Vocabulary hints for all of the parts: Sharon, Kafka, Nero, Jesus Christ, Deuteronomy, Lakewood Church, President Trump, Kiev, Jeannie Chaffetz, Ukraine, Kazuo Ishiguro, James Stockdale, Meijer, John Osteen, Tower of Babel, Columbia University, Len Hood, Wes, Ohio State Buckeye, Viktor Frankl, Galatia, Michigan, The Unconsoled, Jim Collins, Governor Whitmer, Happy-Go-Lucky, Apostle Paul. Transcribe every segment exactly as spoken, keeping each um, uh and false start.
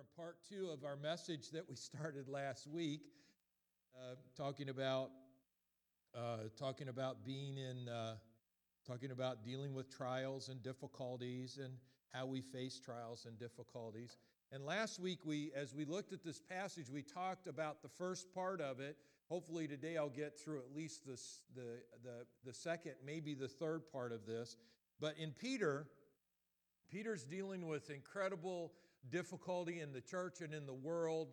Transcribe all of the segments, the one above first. are in part two of our message that we started last week, uh, talking about uh, talking about being in, uh, talking about dealing with trials and difficulties and how we face trials and difficulties. And last week, we, as we looked at this passage, we talked about the first part of it. Hopefully today I'll get through at least the, the, the, the second, maybe the third part of this. But in Peter, Peter's dealing with incredible difficulty in the church and in the world.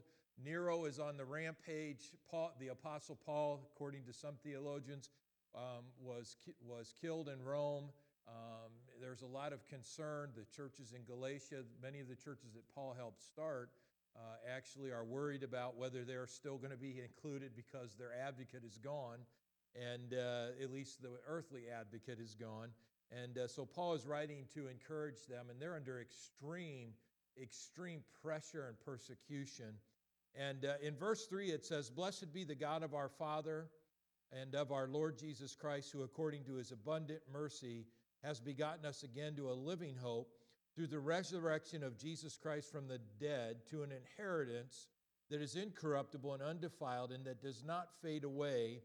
Nero is on the rampage. Paul, the Apostle Paul, according to some theologians, um, was, was killed in Rome. Um, there's a lot of concern. The churches in Galatia, many of the churches that Paul helped start, uh, actually are worried about whether they're still going to be included because their advocate is gone, and uh, at least the earthly advocate is gone. And uh, so Paul is writing to encourage them, and they're under extreme, extreme pressure and persecution. And uh, in verse three, it says, "Blessed be the God of our Father and of our Lord Jesus Christ, who according to his abundant mercy has begotten us again to a living hope through the resurrection of Jesus Christ from the dead, to an inheritance that is incorruptible and undefiled and that does not fade away,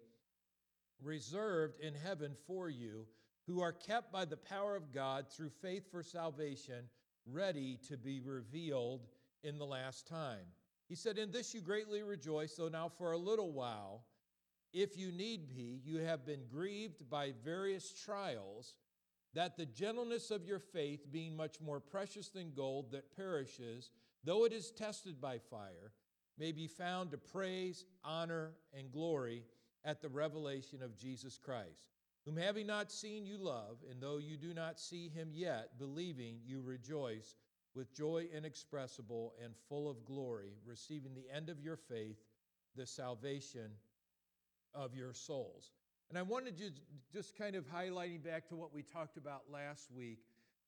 reserved in heaven for you, who are kept by the power of God through faith for salvation, ready to be revealed in the last time." He said, "In this you greatly rejoice, though now for a little while, if you need be, you have been grieved by various trials, that the gentleness of your faith, being much more precious than gold that perishes, though it is tested by fire, may be found to praise, honor, and glory at the revelation of Jesus Christ, whom having not seen you love, and though you do not see him yet, believing you rejoice with joy inexpressible and full of glory, receiving the end of your faith, the salvation of your souls." And I wanted to just kind of highlighting back to what we talked about last week,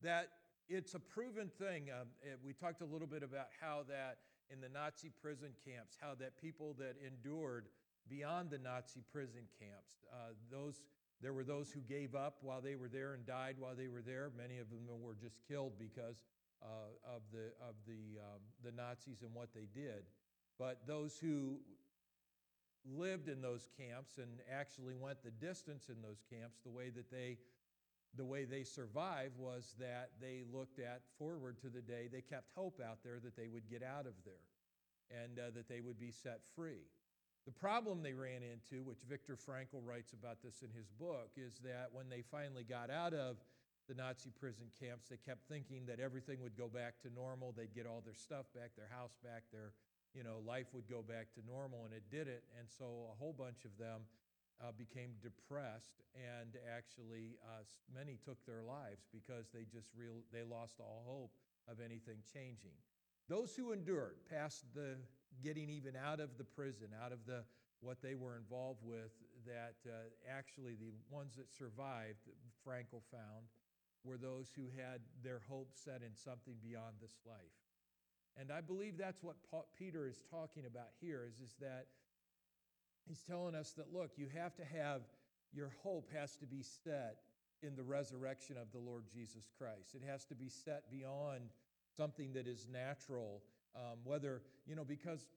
that it's a proven thing. Um, we talked a little bit about how that in the Nazi prison camps, how that people that endured beyond the Nazi prison camps, uh, those there were those who gave up while they were there and died while they were there. Many of them were just killed because uh, of the of the um, the Nazis and what they did. But those who lived in those camps and actually went the distance in those camps, the way that they the way they survived was that they looked at forward to the day, they kept hope out there that they would get out of there and uh, that they would be set free. The problem they ran into, which Viktor Frankl writes about this in his book, is that when they finally got out of the Nazi prison camps, they kept thinking that everything would go back to normal, they'd get all their stuff back, their house back, their you know, life would go back to normal, and it didn't. And so a whole bunch of them uh, became depressed, and actually uh, many took their lives because they just real they lost all hope of anything changing. Those who endured past the getting even out of the prison, out of the what they were involved with, that uh, actually the ones that survived, Frankl found, were those who had their hope set in something beyond this life. And I believe that's what Paul, Peter is talking about here, is, is that he's telling us that, look, you have to have, your hope has to be set in the resurrection of the Lord Jesus Christ. It has to be set beyond something that is natural, um, whether, you know, because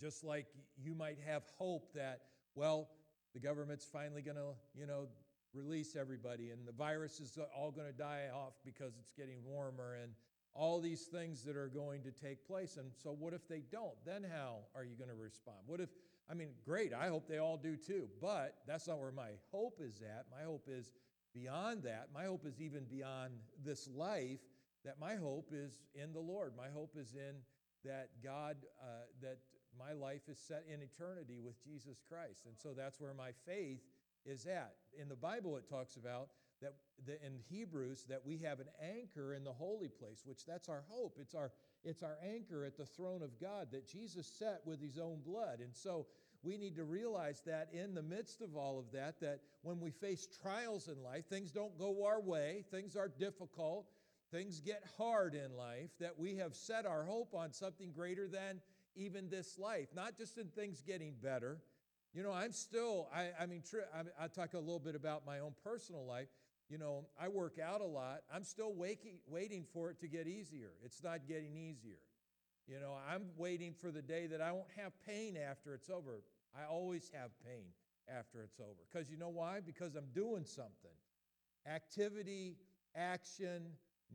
just like you might have hope that, well, the government's finally going to, you know, release everybody, and the virus is all going to die off because it's getting warmer, and all these things that are going to take place. And so what if they don't? Then how are you going to respond? What if, I mean, great, I hope they all do too, but that's not where my hope is at. My hope is beyond that. My hope is even beyond this life, that my hope is in the Lord. My hope is in that God, uh, that my life is set in eternity with Jesus Christ. And so that's where my faith is at. In the Bible, it talks about that the, in Hebrews, that we have an anchor in the holy place, which that's our hope. It's our, it's our anchor at the throne of God that Jesus set with his own blood. And so we need to realize that in the midst of all of that, that when we face trials in life, things don't go our way, things are difficult, things get hard in life, that we have set our hope on something greater than even this life, not just in things getting better. You know, I'm still, I, I mean, tr- I, I talk a little bit about my own personal life. You know, I work out a lot. I'm still waking, waiting for it to get easier. It's not getting easier. You know, I'm waiting for the day that I won't have pain after it's over. I always have pain after it's over. Because you know why? Because I'm doing something. Activity, action,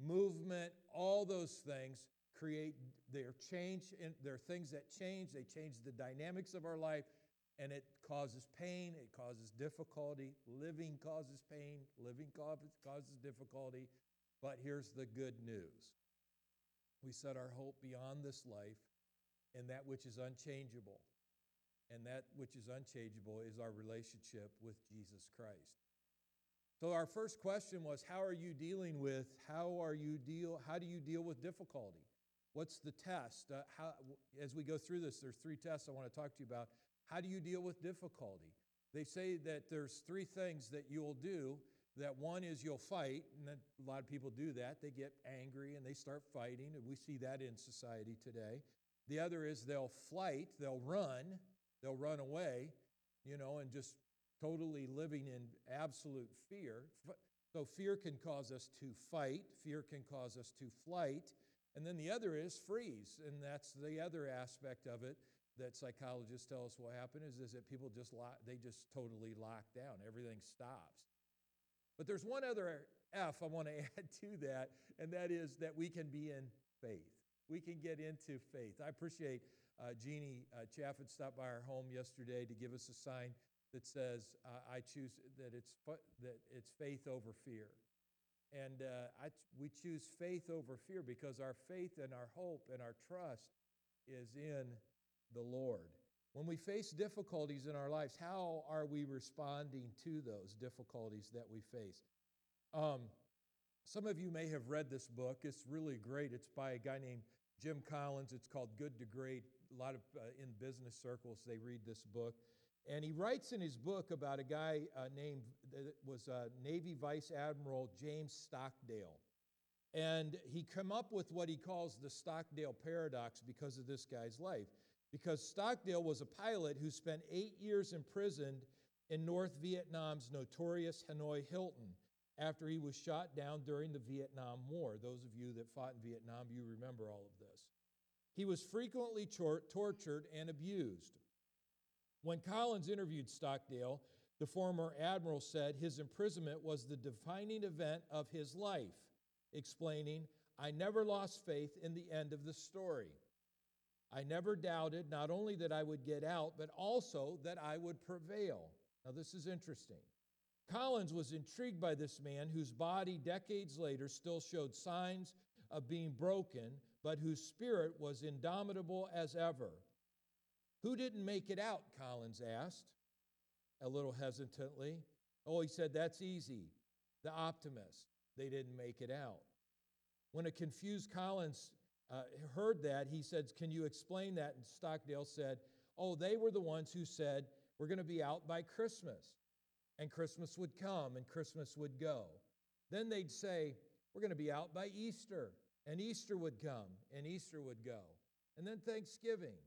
movement, all those things create their change. They're things that change. They change the dynamics of our life. And it causes pain. It causes difficulty. Living causes pain. Living causes difficulty. But here's the good news. We set our hope beyond this life in that which is unchangeable. And that which is unchangeable is our relationship with Jesus Christ. So our first question was, how are you dealing with, how are you deal, how do you deal with difficulty? What's the test? Uh, how, as we go through this, there's three tests I want to talk to you about. How do you deal with difficulty? They say that there's three things that you'll do. That one is you'll fight, and a lot of people do that. They get angry and they start fighting, and we see that in society today. The other is they'll flight, they'll run, they'll run away, you know, and just totally living in absolute fear. So fear can cause us to fight, fear can cause us to flight, and then the other is freeze, and that's the other aspect of it that psychologists tell us will happen is, is that people just lock, they just totally lock down, everything stops. But there's one other F I want to add to that, and that is that we can be in faith. We can get into faith. I appreciate uh, Jeannie uh, Chaffetz stopped by our home yesterday to give us a sign that says, uh, I choose that it's that it's faith over fear. And uh, I, we choose faith over fear because our faith and our hope and our trust is in the Lord. When we face difficulties in our lives, how are we responding to those difficulties that we face? Um, some of you may have read this book. It's really great. It's by a guy named Jim Collins. It's called Good to Great. A lot of uh, in business circles, they read this book. And he writes in his book about a guy uh, named, that was uh, Navy Vice Admiral James Stockdale. And he came up with what he calls the Stockdale Paradox because of this guy's life. Because Stockdale was a pilot who spent eight years imprisoned in North Vietnam's notorious Hanoi Hilton after he was shot down during the Vietnam War. Those of you that fought in Vietnam, you remember all of this. He was frequently tor- tortured and abused. When Collins interviewed Stockdale, the former admiral said his imprisonment was the defining event of his life, explaining, "I never lost faith in the end of the story. I never doubted not only that I would get out, but also that I would prevail." Now, this is interesting. Collins was intrigued by this man whose body decades later still showed signs of being broken, but whose spirit was indomitable as ever. "Who didn't make it out?" Collins asked, a little hesitantly. Oh, he said, "That's easy. The optimists. They didn't make it out." When a confused Collins Uh, heard that, he said, "Can you explain that?" And Stockdale said, "Oh, they were the ones who said, we're going to be out by Christmas." And Christmas would come and Christmas would go. Then they'd say, "We're going to be out by Easter." And Easter would come and Easter would go. And then Thanksgiving.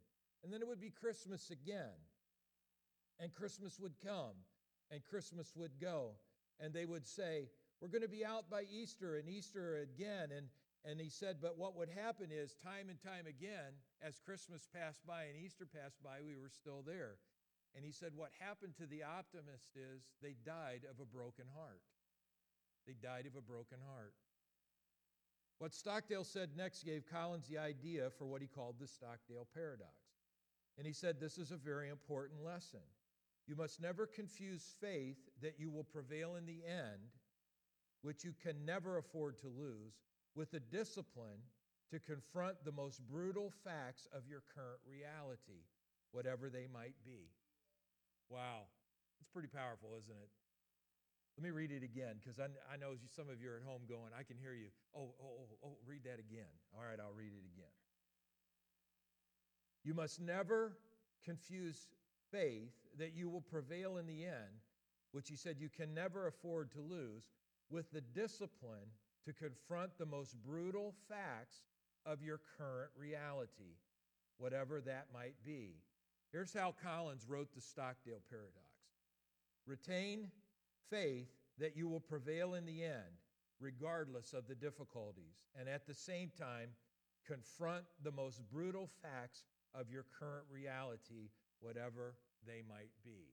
And then it would be Christmas again. And Christmas would come and Christmas would go. And they would say, "We're going to be out by Easter and Easter again." And And he said, but what would happen is time and time again, as Christmas passed by and Easter passed by, we were still there. And he said, what happened to the optimist is they died of a broken heart. They died of a broken heart. What Stockdale said next gave Collins the idea for what he called the Stockdale Paradox. And he said, this is a very important lesson. You must never confuse faith that you will prevail in the end, which you can never afford to lose, with the discipline to confront the most brutal facts of your current reality, whatever they might be. Wow, it's pretty powerful, isn't it? Let me read it again, because I, I know some of you are at home going, I can hear you. Oh, oh, oh, oh, read that again. All right, I'll read it again. You must never confuse faith that you will prevail in the end, which he said you can never afford to lose, with the discipline to confront the most brutal facts of your current reality, whatever that might be. Here's how Collins wrote the Stockdale Paradox. Retain faith that you will prevail in the end, regardless of the difficulties, and at the same time, Confront the most brutal facts of your current reality, whatever they might be.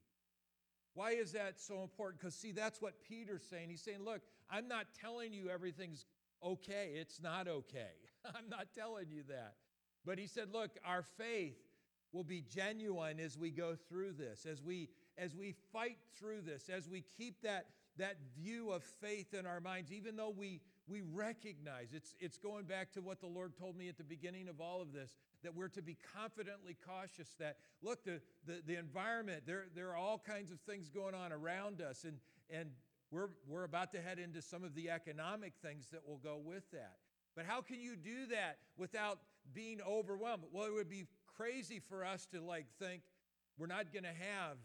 Why is that so important? Because, see, that's what Peter's saying. He's saying, look, I'm not telling you everything's okay. It's not okay. I'm not telling you that. But he said, look, our faith will be genuine as we go through this, as we as we fight through this, as we keep that, that view of faith in our minds, even though we, we recognize, it's, it's going back to what the Lord told me at the beginning of all of this, that we're to be confidently cautious that, look, the, the, the environment, there, there are all kinds of things going on around us, and, and we're, we're about to head into some of the economic things that will go with that. But how can you do that without being overwhelmed? Well, it would be crazy for us to like think we're not going to have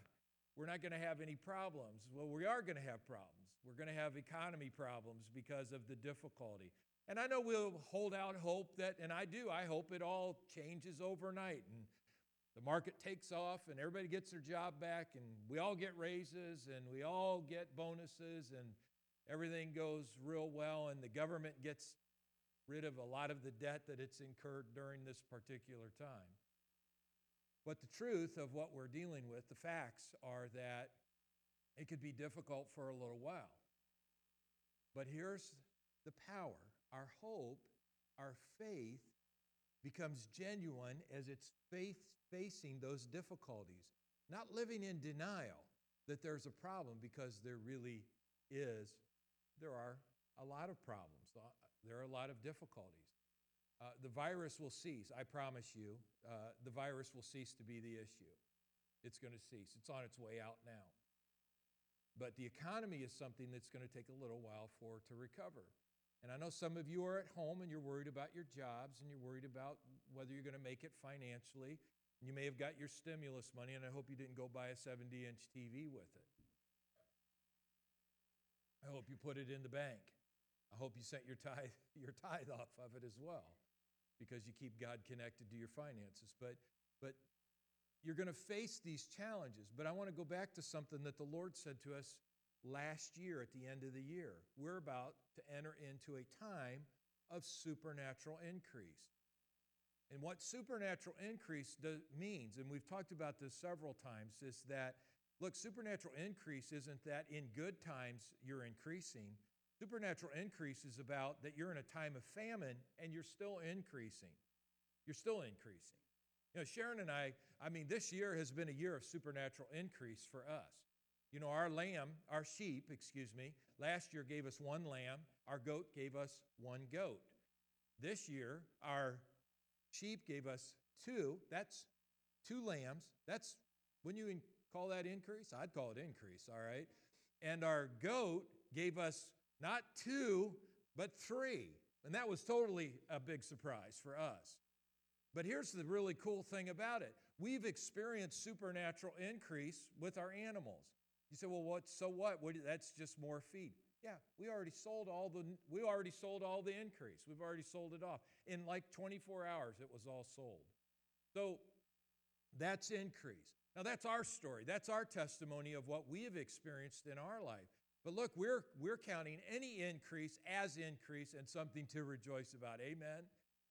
We're not going to have any problems. Well, we are going to have problems. We're going to have economy problems because of the difficulty. And I know we'll hold out hope that, and I do, I hope it all changes overnight and the market takes off and everybody gets their job back and we all get raises and we all get bonuses and everything goes real well and the government gets rid of a lot of the debt that it's incurred during this particular time. But the truth of what we're dealing with, the facts, are that it could be difficult for a little while. But here's the power. Our hope, our faith, becomes genuine as it's faith facing those difficulties. Not living in denial that there's a problem, because there really is. There are a lot of problems. There are a lot of difficulties. Uh, the virus will cease, I promise you. Uh, the virus will cease to be the issue. It's going to cease. It's on its way out now. But the economy is something that's going to take a little while for to recover. And I know some of you are at home and you're worried about your jobs and you're worried about whether you're going to make it financially. You may have got your stimulus money, and I hope you didn't go buy a seventy-inch T V with it. I hope you put it in the bank. I hope you sent your tithe, your tithe off of it as well, because you keep God connected to your finances. But, but you're going to face these challenges. But I want to go back to something that the Lord said to us last year at the end of the year. We're about to enter into a time of supernatural increase. And what supernatural increase do, means, and we've talked about this several times, is that, look, supernatural increase isn't that in good times you're increasing. Supernatural increase is about that you're in a time of famine and you're still increasing. You're still increasing. You know, Sharon and I, I mean, this year has been a year of supernatural increase for us. You know, our lamb, our sheep, excuse me, last year gave us one lamb. Our goat gave us one goat. This year, our sheep gave us two. That's two lambs. That's, wouldn't you call that increase? I'd call it increase, all right? And our goat gave us not two, but three. And that was totally a big surprise for us. But here's the really cool thing about it. We've experienced supernatural increase with our animals. You say, well, what? So what? What, that's just more feed. Yeah, we already sold all the we already sold all the increase. We've already sold it off. In like twenty-four hours, it was all sold. So that's increase. Now, that's our story. That's our testimony of what we have experienced in our life. But look, we're we're counting any increase as increase and something to rejoice about. Amen?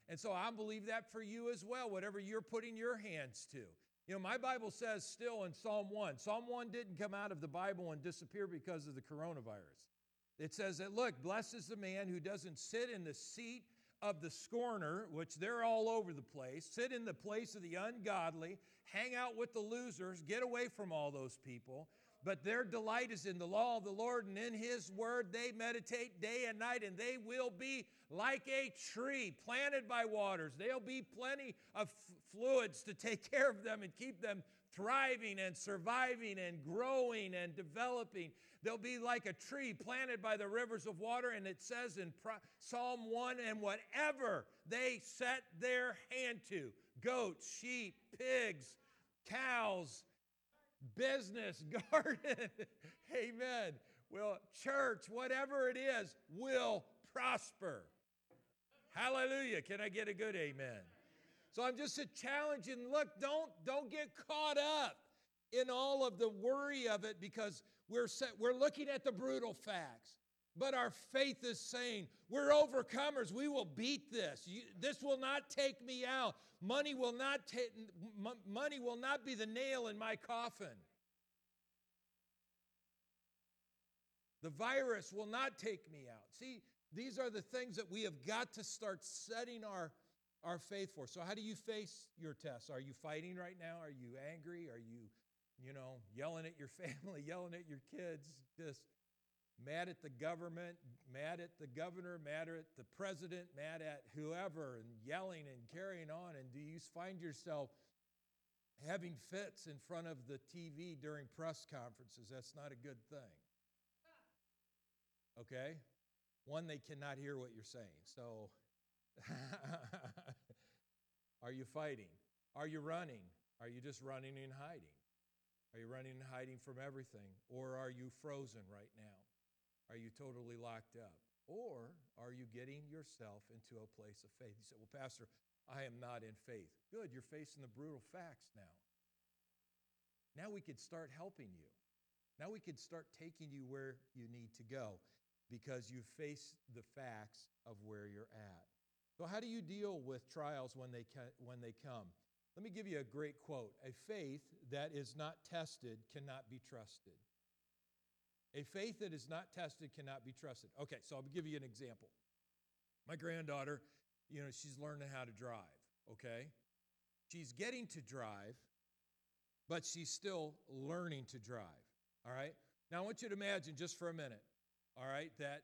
And so I believe that for you as well, whatever you're putting your hands to. You know, my Bible says still in Psalm one, Psalm one didn't come out of the Bible and disappear because of the coronavirus. It says that, look, blessed is the man who doesn't sit in the seat of the scorner, which they're all over the place, sit in the place of the ungodly, hang out with the losers, get away from all those people. But their delight is in the law of the Lord, and in his word they meditate day and night, and they will be like a tree planted by waters. There'll be plenty of fluids to take care of them and keep them thriving and surviving and growing and developing. They'll be like a tree planted by the rivers of water, and it says in Psalm one, and whatever they set their hand to, goats, sheep, pigs, cows, business, garden, amen, will, church, whatever it is, will prosper. Hallelujah. Can I get a good amen? So I'm just a challenge, and look, don't, don't get caught up in all of the worry of it, because we're set, we're looking at the brutal facts. But our faith is saying, we're overcomers. We will beat this. You, this will not take me out. Money will not ta- m- money will not be the nail in my coffin. The virus will not take me out. See, these are the things that we have got to start setting our, our faith for. So how do you face your tests? Are you fighting right now? Are you angry? Are you, you know, yelling at your family, yelling at your kids, just mad at the government, mad at the governor, mad at the president, mad at whoever, and yelling and carrying on? And do you find yourself having fits in front of the T V during press conferences? That's not a good thing. Okay? One, they cannot hear what you're saying. So, are you fighting? Are you running? Are you just running and hiding? Are you running and hiding from everything? Or are you frozen right now? Are you totally locked up? Or are you getting yourself into a place of faith? You say, well, Pastor, I am not in faith. Good, you're facing the brutal facts now. Now we could start helping you. Now we could start taking you where you need to go because you face the facts of where you're at. So how do you deal with trials when they ca- when they come? Let me give you a great quote. A faith that is not tested cannot be trusted. A faith that is not tested cannot be trusted. Okay, so I'll give you an example. My granddaughter, you know, she's learning how to drive, okay? She's getting to drive, but she's still learning to drive, all right? Now, I want you to imagine just for a minute, all right, that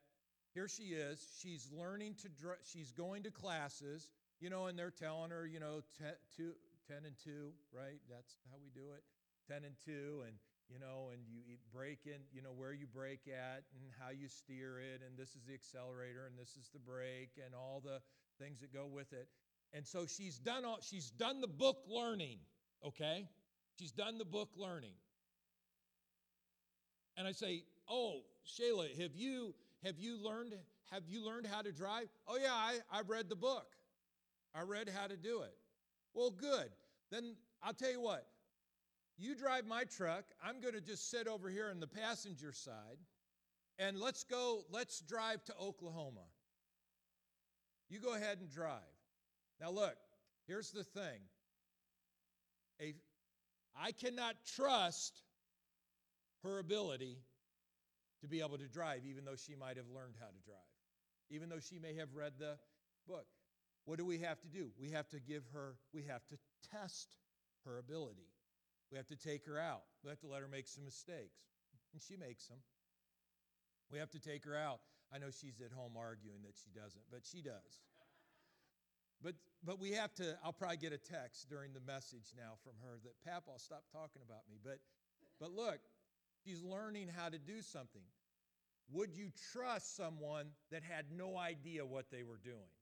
here she is. She's learning to drive. She's going to classes, you know, and they're telling her, you know, t- to... ten and two, right? That's how we do it. ten and two, and, you know, and you brake in, you know, where you brake at and how you steer it, and this is the accelerator, and this is the brake, and all the things that go with it. And so she's done all, she's done the book learning, okay? She's done the book learning. And I say, oh, Shayla, have you, have you learned, have you learned how to drive? Oh, yeah, I, I read the book. I read how to do it. Well, good. Then I'll tell you what. You drive my truck. I'm going to just sit over here on the passenger side, and let's go, let's drive to Oklahoma. You go ahead and drive. Now, look, here's the thing. A, I cannot trust her ability to be able to drive, even though she might have learned how to drive, even though she may have read the book. What do we have to do? We have to give her, we have to test her ability. We have to take her out. We have to let her make some mistakes. And she makes them. We have to take her out. I know she's at home arguing that she doesn't, but she does. But but we have to, I'll probably get a text during the message now from her that, Papa, stop talking about me. But but look, she's learning how to do something. Would you trust someone that had no idea what they were doing?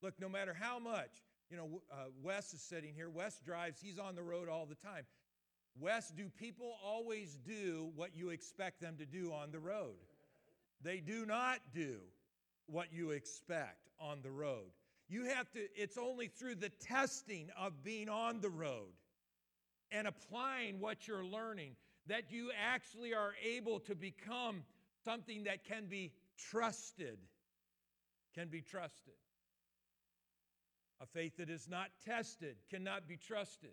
Look, no matter how much, you know, uh, Wes is sitting here. Wes drives. He's on the road all the time. Wes, do people always do what you expect them to do on the road? They do not do what you expect on the road. You have to, it's only through the testing of being on the road and applying what you're learning that you actually are able to become something that can be trusted, can be trusted. A faith that is not tested cannot be trusted.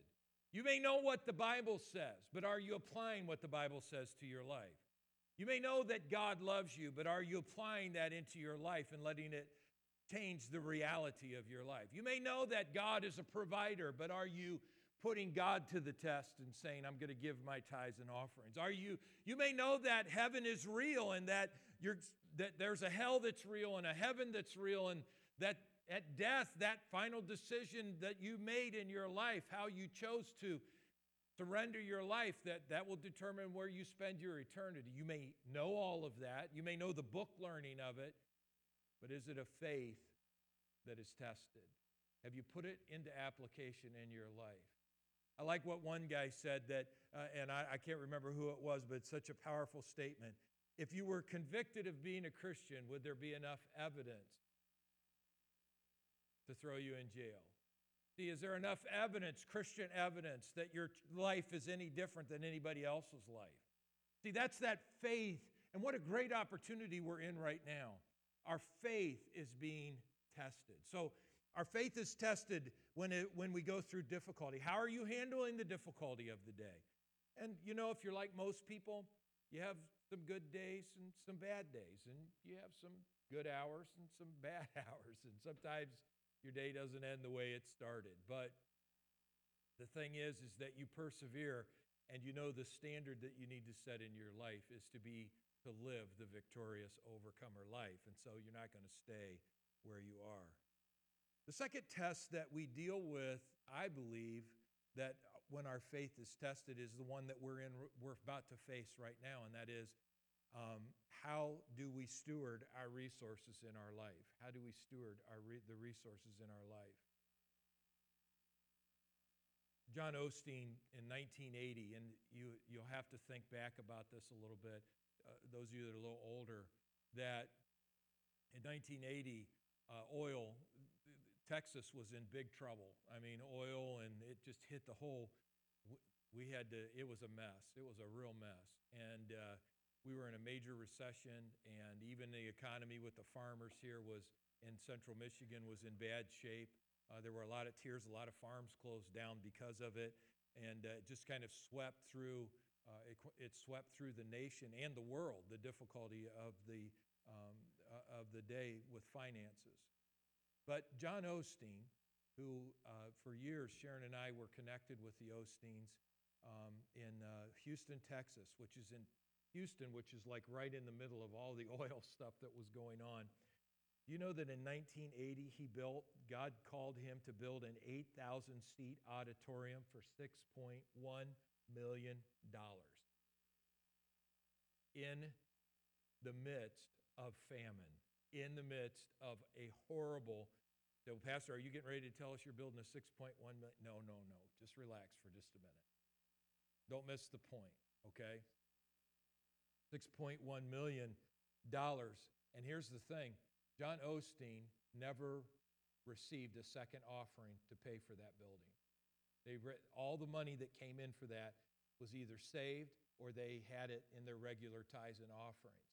You may know what the Bible says, but are you applying what the Bible says to your life? You may know that God loves you, but are you applying that into your life and letting it change the reality of your life? You may know that God is a provider, but are you putting God to the test and saying, I'm going to give my tithes and offerings? Are you, you may know that heaven is real and that you're, that there's a hell that's real and a heaven that's real and that at death, that final decision that you made in your life, how you chose to surrender your life, that, that will determine where you spend your eternity. You may know all of that. You may know the book learning of it, but is it a faith that is tested? Have you put it into application in your life? I like what one guy said that, uh, and I, I can't remember who it was, but it's such a powerful statement. If you were convicted of being a Christian, would there be enough evidence to throw you in jail? See, is there enough evidence, Christian evidence, that your life is any different than anybody else's life? See, that's that faith And what a great opportunity we're in right now. Our faith is being tested. So our faith is tested when it, when we go through difficulty. How are you handling the difficulty of the day? And, you know, if you're like most people, you have some good days and some bad days, and you have some good hours and some bad hours, and sometimes your day doesn't end the way it started. But the thing is, is that you persevere, and you know the standard that you need to set in your life is to be, to live the victorious overcomer life, and so you're not going to stay where you are. The second test that we deal with, I believe, that when our faith is tested is the one that we're in, we're about to face right now, and that is um, how do we steward our resources in our life? How do we steward our re- the resources in our life? John Osteen in nineteen eighty, and you you'll have to think back about this a little bit. Uh, those of you that are a little older, that in nineteen eighty, uh, oil. Texas was in big trouble. I mean, oil, and it just hit the whole, we had to, it was a mess. It was a real mess. And uh, we were in a major recession, and even the economy with the farmers here was, in central Michigan, was in bad shape. Uh, there were a lot of tears, a lot of farms closed down because of it, and uh, it just kind of swept through, uh, it, it swept through the nation and the world, the difficulty of the, um, uh, of the day with finances. But John Osteen, who uh, for years Sharon and I were connected with the Osteens um, in uh, Houston, Texas, which is in Houston, which is like right in the middle of all the oil stuff that was going on. You know that in nineteen eighty, he built, God called him to build an eight thousand seat auditorium for six point one million dollars in the midst of famine. In the midst of a horrible, so Pastor, are you getting ready to tell us you're building a six point one million? No, no, no. Just relax for just a minute. Don't miss the point, okay? six point one million dollars. And here's the thing. John Osteen never received a second offering to pay for that building. They re- all the money that came in for that was either saved or they had it in their regular tithes and offerings.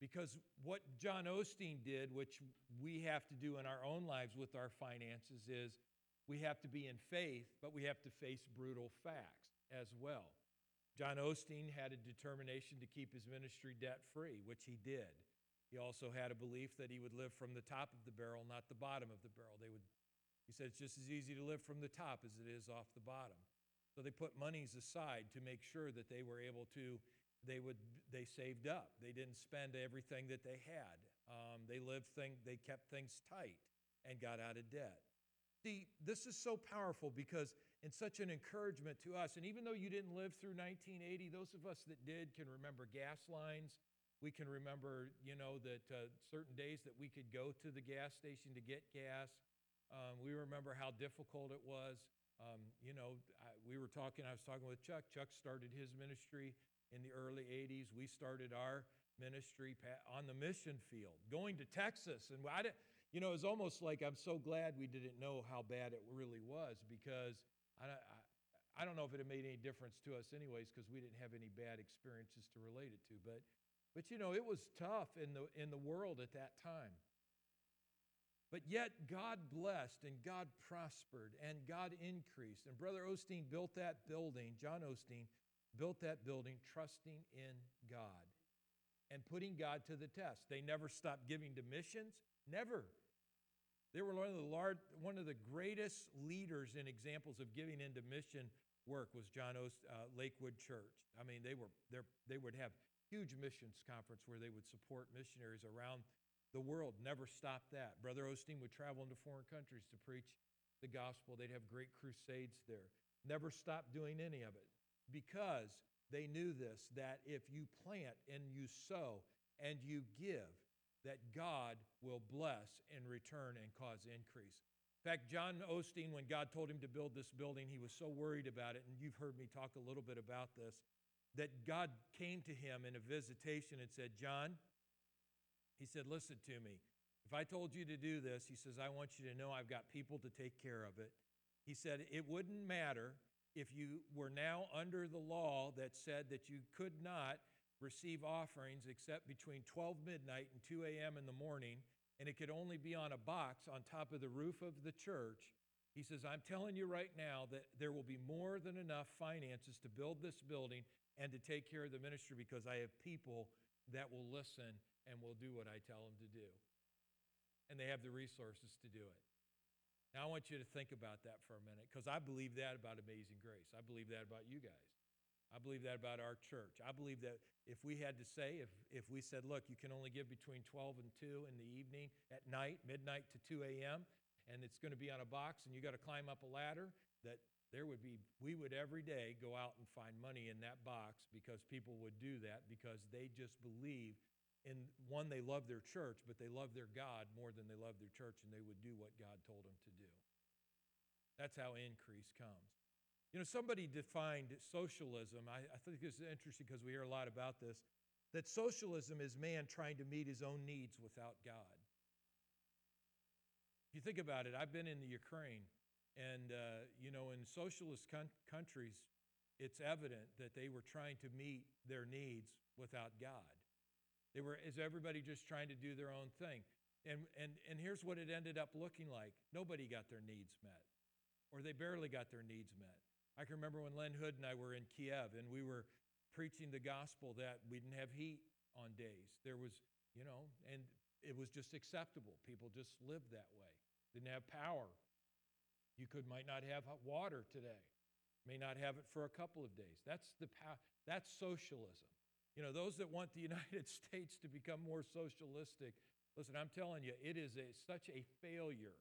Because what John Osteen did, which we have to do in our own lives with our finances, is we have to be in faith, but we have to face brutal facts as well. John Osteen had a determination to keep his ministry debt-free, which he did. He also had a belief that he would live from the top of the barrel, not the bottom of the barrel. They would, he said, it's just as easy to live from the top as it is off the bottom. So they put monies aside to make sure that they were able to They would. They saved up. They didn't spend everything that they had. Um, they lived thing. They kept things tight and got out of debt. See, this is so powerful because it's such an encouragement to us. And even though you didn't live through nineteen eighty, those of us that did can remember gas lines. We can remember, you know, that uh, certain days that we could go to the gas station to get gas. Um, we remember how difficult it was. Um, you know, I, we were talking. I was talking with Chuck. Chuck started his ministry in the early eighties, we started our ministry on the mission field, going to Texas. And, I didn't, you know, it was almost like I'm so glad we didn't know how bad it really was, because I, I, I don't know if it made any difference to us anyways, because we didn't have any bad experiences to relate it to. But, but you know, it was tough in the, in the world at that time. But yet God blessed and God prospered and God increased. And Brother Osteen built that building, John Osteen, built that building trusting in God and putting God to the test. They never stopped giving to missions, never. They were one of the large, one of the greatest leaders and examples of giving into mission work was John Ost, uh, Lakewood Church. I mean, they were they would have huge missions conference where they would support missionaries around the world, never stopped that. Brother Osteen would travel into foreign countries to preach the gospel. They'd have great crusades there. Never stopped doing any of it. Because they knew this, that if you plant and you sow and you give, that God will bless in return and cause increase. In fact, John Osteen, when God told him to build this building, he was so worried about it, and you've heard me talk a little bit about this, that God came to him in a visitation and said, John, he said, listen to me. If I told you to do this, he says, I want you to know I've got people to take care of it. He said, it wouldn't matter if you were now under the law that said that you could not receive offerings except between twelve midnight and two a.m. in the morning, and it could only be on a box on top of the roof of the church. He says, I'm telling you right now that there will be more than enough finances to build this building and to take care of the ministry, because I have people that will listen and will do what I tell them to do. And they have the resources to do it. Now, I want you to think about that for a minute, because I believe that about Amazing Grace. I believe that about you guys. I believe that about our church. I believe that if we had to say, if if we said, look, you can only give between twelve and two in the evening, at night, midnight to two a.m., and it's going to be on a box and you got to climb up a ladder, that there would be, we would every day go out and find money in that box, because people would do that because they just believe in, one, they love their church, but they love their God more than they love their church, and they would do what God told them to do. That's how increase comes. You know, somebody defined socialism. I, I think this is interesting because we hear a lot about this, that socialism is man trying to meet his own needs without God. If you think about it, I've been in the Ukraine, and, uh, you know, in socialist con- countries, it's evident that they were trying to meet their needs without God. They were, is everybody just trying to do their own thing? And, and, and here's what it ended up looking like. Nobody got their needs met, or they barely got their needs met. I can remember when Len Hood and I were in Kiev, and we were preaching the gospel that we didn't have heat on days. There was, you know, and it was just acceptable. People just lived that way. Didn't have power. You could might not have hot water today. May not have it for a couple of days. That's the that's socialism. You know, those that want the United States to become more socialistic, listen, I'm telling you, it is a, such a failure,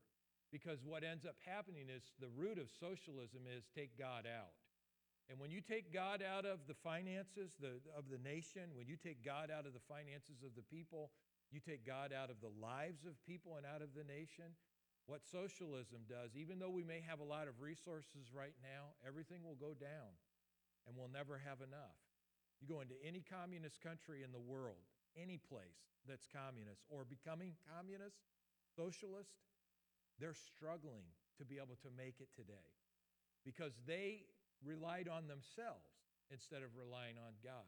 because what ends up happening is the root of socialism is take God out. And when you take God out of the finances the, of the nation, when you take God out of the finances of the people, you take God out of the lives of people and out of the nation. What socialism does, even though we may have a lot of resources right now, everything will go down and we'll never have enough. You go into any communist country in the world, any place that's communist or becoming communist, socialist, they're struggling to be able to make it today because they relied on themselves instead of relying on God.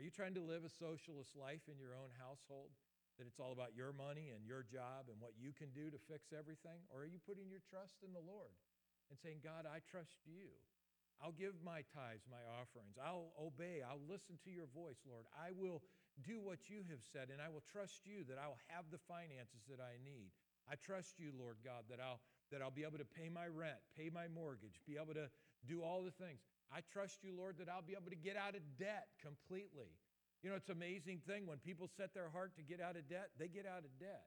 Are you trying to live a socialist life in your own household? That it's all about your money and your job and what you can do to fix everything? Or are you putting your trust in the Lord and saying, God, I trust you. I'll give my tithes, my offerings. I'll obey. I'll listen to your voice, Lord. I will do what you have said, and I will trust you that I'll have the finances that I need. I trust you, Lord God, that I'll that I'll be able to pay my rent, pay my mortgage, be able to do all the things. I trust you, Lord, that I'll be able to get out of debt completely. You know, it's an amazing thing. When people set their heart to get out of debt, they get out of debt.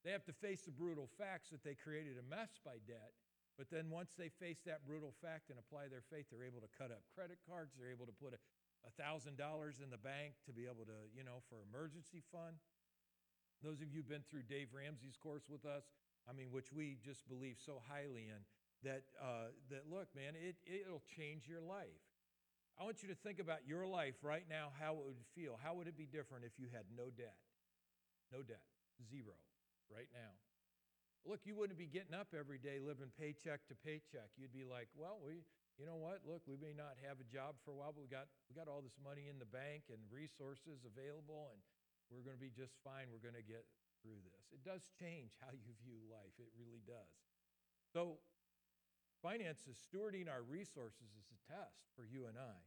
They have to face the brutal facts that they created a mess by debt. But then once they face that brutal fact and apply their faith, they're able to cut up credit cards. They're able to put one thousand dollars in the bank to be able to, you know, for emergency fund. Those of you who've been through Dave Ramsey's course with us, I mean, which we just believe so highly in, that, uh, that look, man, it, it'll change your life. I want you to think about your life right now, how it would feel. How would it be different if you had no debt? No debt. Zero. Right now. Look, you wouldn't be getting up every day living paycheck to paycheck. You'd be like, well, we, you know what? Look, we may not have a job for a while, but we got we got all this money in the bank and resources available, and we're going to be just fine. We're going to get through this. It does change how you view life. It really does. So, finances, stewarding our resources is a test for you and I.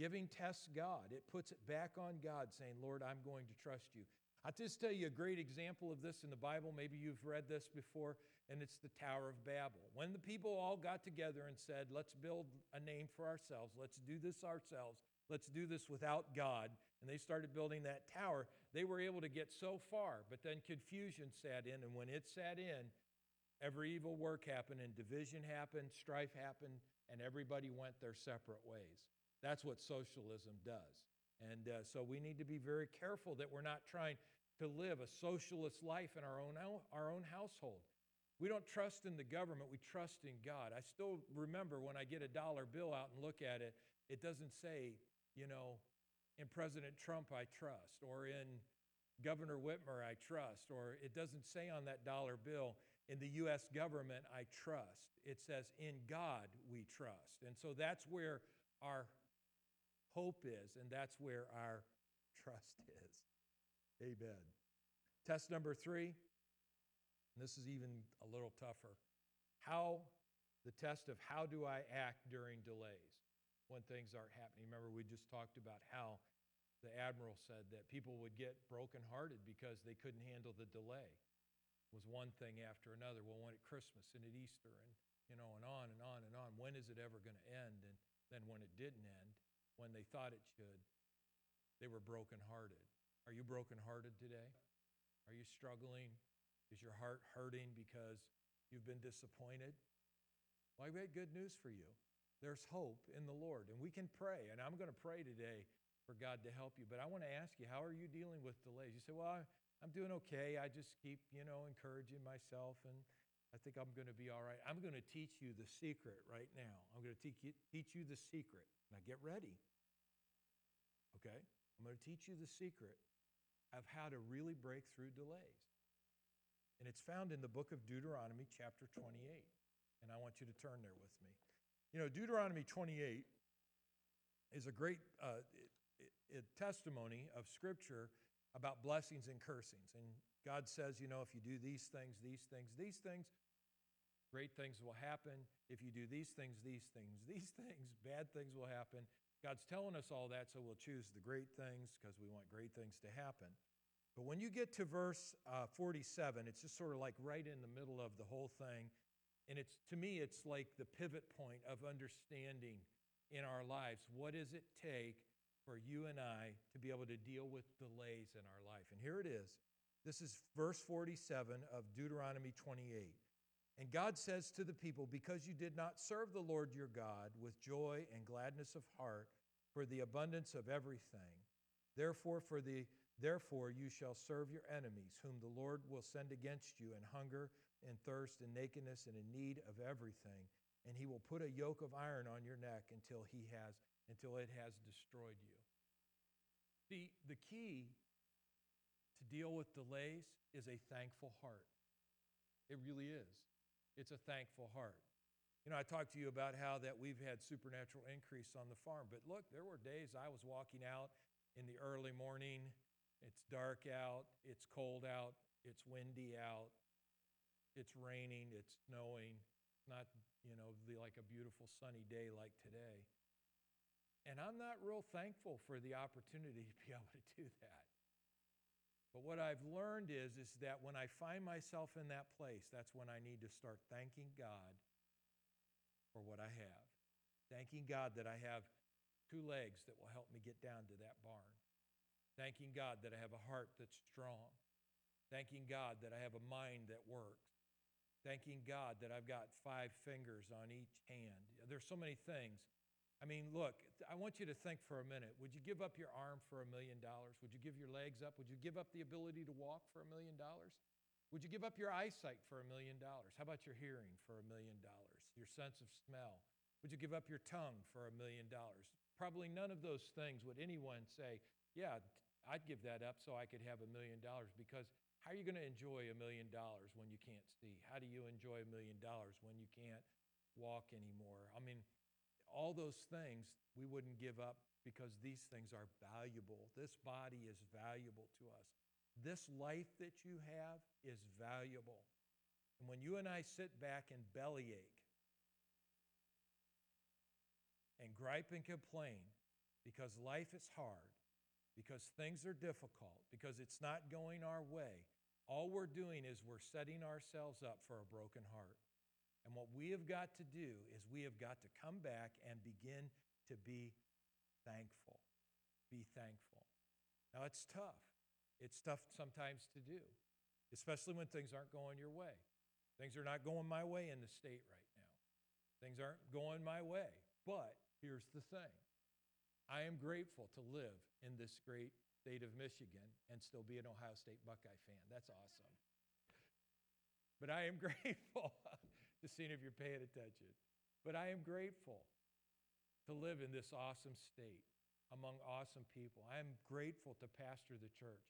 Giving tests God. It puts it back on God, saying, Lord, I'm going to trust you. I'll just tell you a great example of this in the Bible. Maybe you've read this before, and it's the Tower of Babel. When the people all got together and said, let's build a name for ourselves. Let's do this ourselves. Let's do this without God. And they started building that tower. They were able to get so far, but then confusion sat in, and when it sat in, every evil work happened, and division happened, strife happened, and everybody went their separate ways. That's what socialism does. And uh, so we need to be very careful that we're not trying to live a socialist life in our own, our own household. We don't trust in the government. We trust in God. I still remember when I get a dollar bill out and look at it, it doesn't say, you know, in President Trump I trust, or in Governor Whitmer I trust, or it doesn't say on that dollar bill, in the U S government I trust. It says, in God we trust. And so that's where our hope is, and that's where our trust is. Amen. Test number three, and this is even a little tougher. How, the test of how do I act during delays when things aren't happening? Remember, we just talked about how the admiral said that people would get brokenhearted because they couldn't handle the delay. It was one thing after another. Well, when at Christmas and at Easter and, you know, and on and on and on. When is it ever going to end? And then when it didn't end, when they thought it should, they were brokenhearted. Are you brokenhearted today? Are you struggling? Is your heart hurting because you've been disappointed? Well, I've got good news for you. There's hope in the Lord, and we can pray, and I'm going to pray today for God to help you. But I want to ask you, how are you dealing with delays? You say, well, I'm doing okay. I just keep, you know, encouraging myself, and I think I'm going to be all right. I'm going to teach you the secret right now. I'm going to teach you, teach you the secret. Now get ready, okay? I'm going to teach you the secret of how to really break through delays. And it's found in the book of Deuteronomy chapter twenty-eight. And I want you to turn there with me. You know, Deuteronomy twenty-eight is a great uh, it, it, it testimony of Scripture about blessings and cursings. And God says, you know, if you do these things, these things, these things, great things will happen. If you do these things, these things, these things, bad things will happen. God's telling us all that, so we'll choose the great things because we want great things to happen. But when you get to verse uh, forty-seven, it's just sort of like right in the middle of the whole thing. And it's, to me, it's like the pivot point of understanding in our lives. What does it take for you and I to be able to deal with delays in our life? And here it is. This is verse forty-seven of Deuteronomy twenty-eight. And God says to the people, because you did not serve the Lord your God with joy and gladness of heart for the abundance of everything, therefore for the therefore you shall serve your enemies, whom the Lord will send against you in hunger and thirst and nakedness and in need of everything, and he will put a yoke of iron on your neck until he has until it has destroyed you. See, the key to deal with delays is a thankful heart. It really is. It's a thankful heart. You know, I talked to you about how that we've had supernatural increase on the farm, but look, there were days I was walking out in the early morning. It's dark out, it's cold out, it's windy out, it's raining, it's snowing, not, you know, the, like a beautiful sunny day like today. And I'm not real thankful for the opportunity to be able to do that. But what I've learned is, is that when I find myself in that place, that's when I need to start thanking God for what I have. Thanking God that I have two legs that will help me get down to that barn. Thanking God that I have a heart that's strong. Thanking God that I have a mind that works. Thanking God that I've got five fingers on each hand. There's so many things. I mean, look, I want you to think for a minute. Would you give up your arm for a million dollars? Would you give your legs up? Would you give up the ability to walk for a million dollars? Would you give up your eyesight for a million dollars? How about your hearing for a million dollars? Your sense of smell? Would you give up your tongue for a million dollars? Probably none of those things would anyone say, yeah, I'd give that up so I could have a million dollars, because how are you going to enjoy a million dollars when you can't see? How do you enjoy a million dollars when you can't walk anymore? I mean, all those things we wouldn't give up because these things are valuable. This body is valuable to us. This life that you have is valuable. And when you and I sit back and bellyache and gripe and complain because life is hard, because things are difficult, because it's not going our way, all we're doing is we're setting ourselves up for a broken heart. And what we have got to do is we have got to come back and begin to be thankful. Be thankful. Now, it's tough. It's tough sometimes to do, especially when things aren't going your way. Things are not going my way in the state right now. Things aren't going my way. But here's the thing. I am grateful to live in this great state of Michigan and still be an Ohio State Buckeye fan. That's awesome. But I am grateful, just seeing if you're paying attention, but I am grateful to live in this awesome state among awesome people. I am grateful to pastor the church.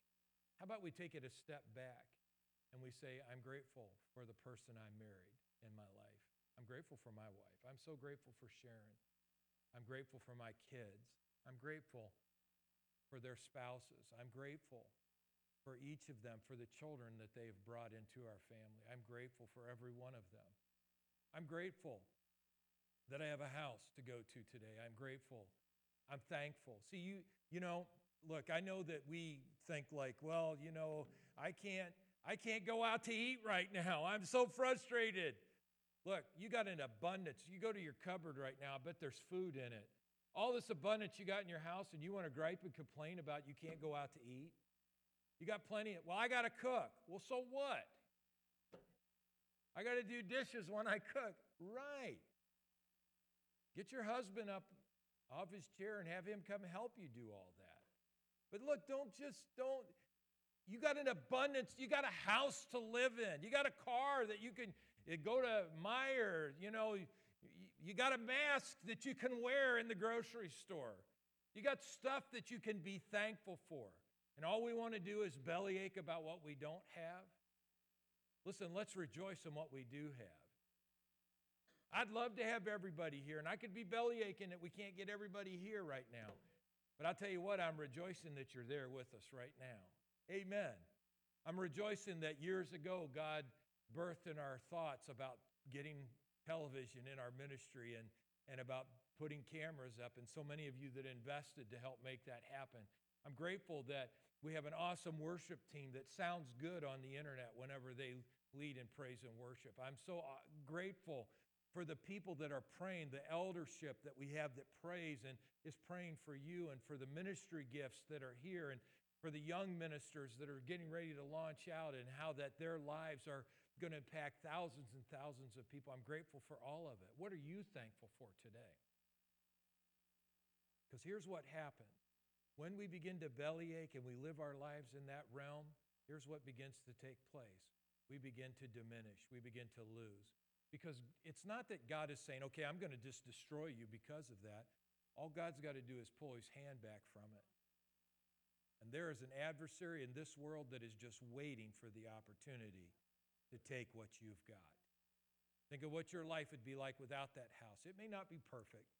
How about we take it a step back and we say, I'm grateful for the person I married in my life. I'm grateful for my wife. I'm so grateful for Sharon. I'm grateful for my kids. I'm grateful for their spouses. I'm grateful for each of them, for the children that they've brought into our family. I'm grateful for every one of them. I'm grateful that I have a house to go to today. I'm grateful. I'm thankful. See, you, you know, look, I know that we think like, well, you know, I can't, I can't go out to eat right now. I'm so frustrated. Look, you got an abundance. You go to your cupboard right now, I bet there's food in it. All this abundance you got in your house, and you want to gripe and complain about you can't go out to eat? You got plenty of, well, I got to cook. Well, so what? I got to do dishes when I cook. Right. Get your husband up off his chair and have him come help you do all that. But look, don't just, don't, you got an abundance. You got a house to live in. You got a car that you can go to Meijer. You know, you got a mask that you can wear in the grocery store. You got stuff that you can be thankful for. And all we want to do is bellyache about what we don't have. Listen, let's rejoice in what we do have. I'd love to have everybody here, and I could be bellyaching that we can't get everybody here right now. But I'll tell you what, I'm rejoicing that you're there with us right now. Amen. I'm rejoicing that years ago, God birthed in our thoughts about getting television in our ministry and, and about putting cameras up, and so many of you that invested to help make that happen. I'm grateful that we have an awesome worship team that sounds good on the internet whenever they lead in praise and worship. I'm so grateful for the people that are praying, the eldership that we have that prays and is praying for you, and for the ministry gifts that are here, and for the young ministers that are getting ready to launch out, and how that their lives are going to impact thousands and thousands of people. I'm grateful for all of it. What are you thankful for today? Because here's what happens. When we begin to bellyache and we live our lives in that realm, here's what begins to take place. We begin to diminish. We begin to lose. Because it's not that God is saying, okay, I'm going to just destroy you because of that. All God's got to do is pull his hand back from it. And there is an adversary in this world that is just waiting for the opportunity to take what you've got. Think of what your life would be like without that house. It may not be perfect,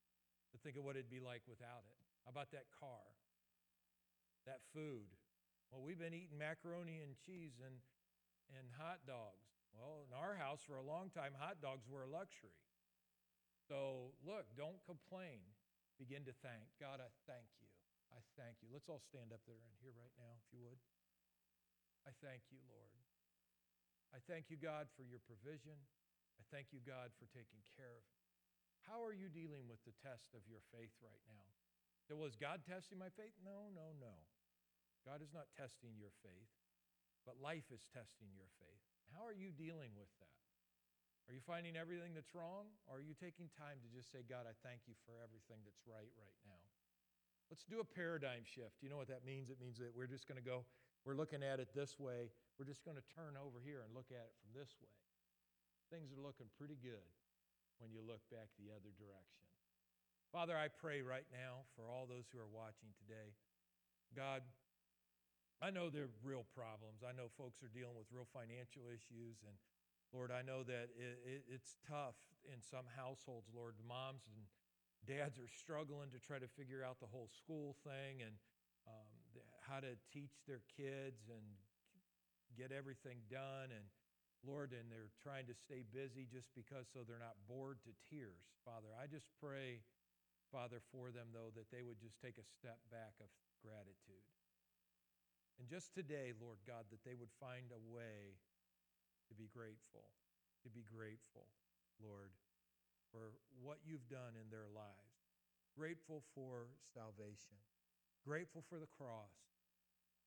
but think of what it'd be like without it. How about that car? That food? Well, we've been eating macaroni and cheese and, and hot dogs. Well, in our house for a long time, hot dogs were a luxury. So look, don't complain. Begin to thank. God, I thank you. I thank you. Let's all stand up there and here right now, if you would. I thank you, Lord. I thank you, God, for your provision. I thank you, God, for taking care of me. How are you dealing with the test of your faith right now? So, well, is God testing my faith? No, no, no. God is not testing your faith, but life is testing your faith. How are you dealing with that? Are you finding everything that's wrong? Or are you taking time to just say, God, I thank you for everything that's right right now? Let's do a paradigm shift. You know what that means? It means that we're just going to go, we're looking at it this way. We're just going to turn over here and look at it from this way. Things are looking pretty good when you look back the other direction. Father, I pray right now for all those who are watching today. God, I know there are real problems. I know folks are dealing with real financial issues. And Lord, I know that it's tough in some households, Lord. Moms and dads are struggling to try to figure out the whole school thing and um, how to teach their kids and get everything done. And Lord, and they're trying to stay busy just because so they're not bored to tears. Father, I just pray, Father, for them, though, that they would just take a step back of gratitude. And just today, Lord God, that they would find a way to be grateful, to be grateful, Lord, for what you've done in their lives. Grateful for salvation. Grateful for the cross,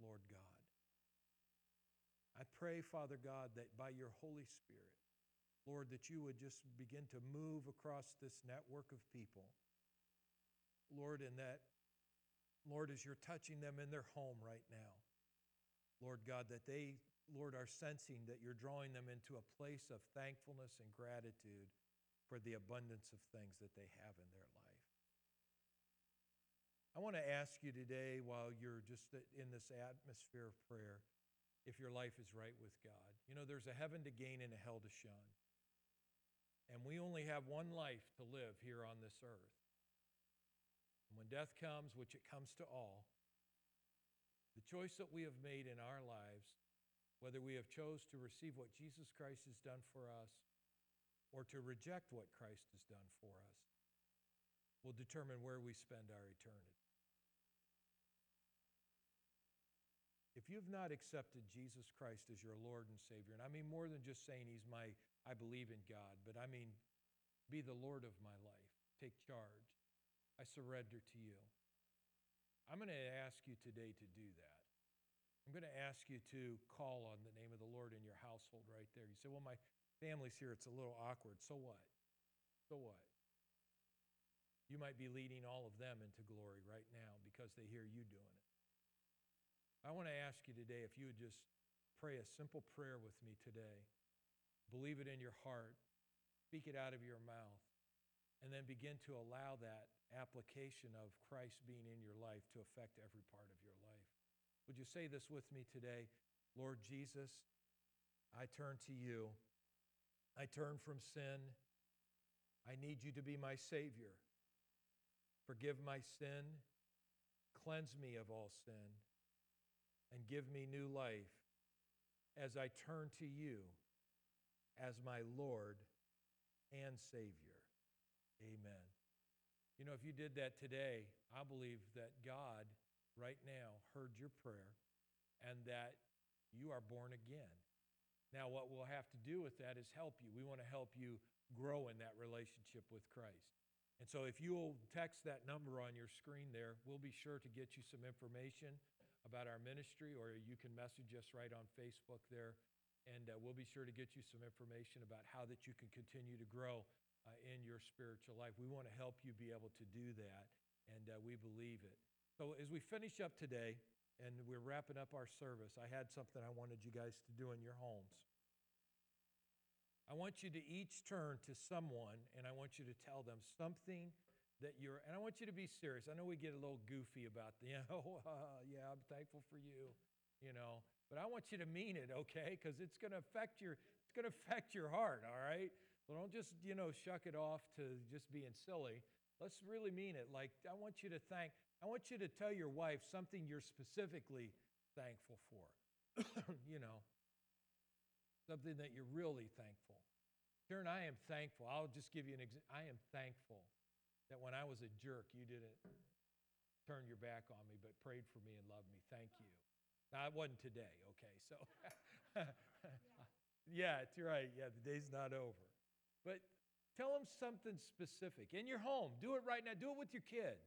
Lord God. I pray, Father God, that by your Holy Spirit, Lord, that you would just begin to move across this network of people, Lord, and that, Lord, as you're touching them in their home right now, Lord God, that they, Lord, are sensing that you're drawing them into a place of thankfulness and gratitude for the abundance of things that they have in their life. I want to ask you today, while you're just in this atmosphere of prayer, if your life is right with God. You know, there's a heaven to gain and a hell to shun. And we only have one life to live here on this earth. And when death comes, which it comes to all, the choice that we have made in our lives, whether we have chose to receive what Jesus Christ has done for us or to reject what Christ has done for us, will determine where we spend our eternity. If you've not accepted Jesus Christ as your Lord and Savior, and I mean more than just saying he's my, I believe in God, but I mean, be the Lord of my life. Take charge. I surrender to you. I'm going to ask you today to do that. I'm going to ask you to call on the name of the Lord in your household right there. You say, well, my family's here. It's a little awkward. So what? So what? You might be leading all of them into glory right now because they hear you doing it. I want to ask you today if you would just pray a simple prayer with me today. Believe it in your heart. Speak it out of your mouth. And then begin to allow that application of Christ being in your life to affect every part of your life. Would you say this with me today? Lord Jesus, I turn to you. I turn from sin. I need you to be my Savior. Forgive my sin. Cleanse me of all sin. And give me new life as I turn to you as my Lord and Savior. Amen. You know, if you did that today, I believe that God right now heard your prayer and that you are born again. Now, what we'll have to do with that is help you. We want to help you grow in that relationship with Christ. And so if you'll text that number on your screen there, we'll be sure to get you some information about our ministry, or you can message us right on Facebook there, and uh, we'll be sure to get you some information about how that you can continue to grow uh, in your spiritual life. We want to help you be able to do that, and uh, we believe it. So as we finish up today, and we're wrapping up our service, I had something I wanted you guys to do in your homes. I want you to each turn to someone, and I want you to tell them something that you're, and I want you to be serious. I know we get a little goofy about the, you know, uh, yeah, I'm thankful for you, you know, but I want you to mean it, okay? Because it's going to affect your, it's going to affect your heart, all right? So don't just, you know, shuck it off to just being silly. Let's really mean it. Like, I want you to thank, I want you to tell your wife something you're specifically thankful for, you know, something that you're really thankful. Sharon, I am thankful. I'll just give you an example. I am thankful that when I was a jerk, you didn't turn your back on me, but prayed for me and loved me. Thank you. Now, it wasn't today, okay? So, yeah. yeah, it's right. Yeah, the day's not over. But tell them something specific. In your home, do it right now. Do it with your kids.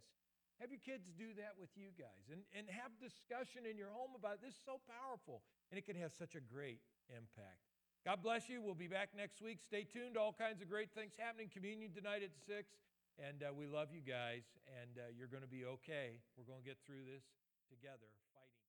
Have your kids do that with you guys. And, and have discussion in your home about it. This is so powerful, and it can have such a great impact. God bless you. We'll be back next week. Stay tuned. All kinds of great things happening. Communion tonight at six. And uh, we love you guys, and uh, you're going to be okay. We're going to get through this together, fighting.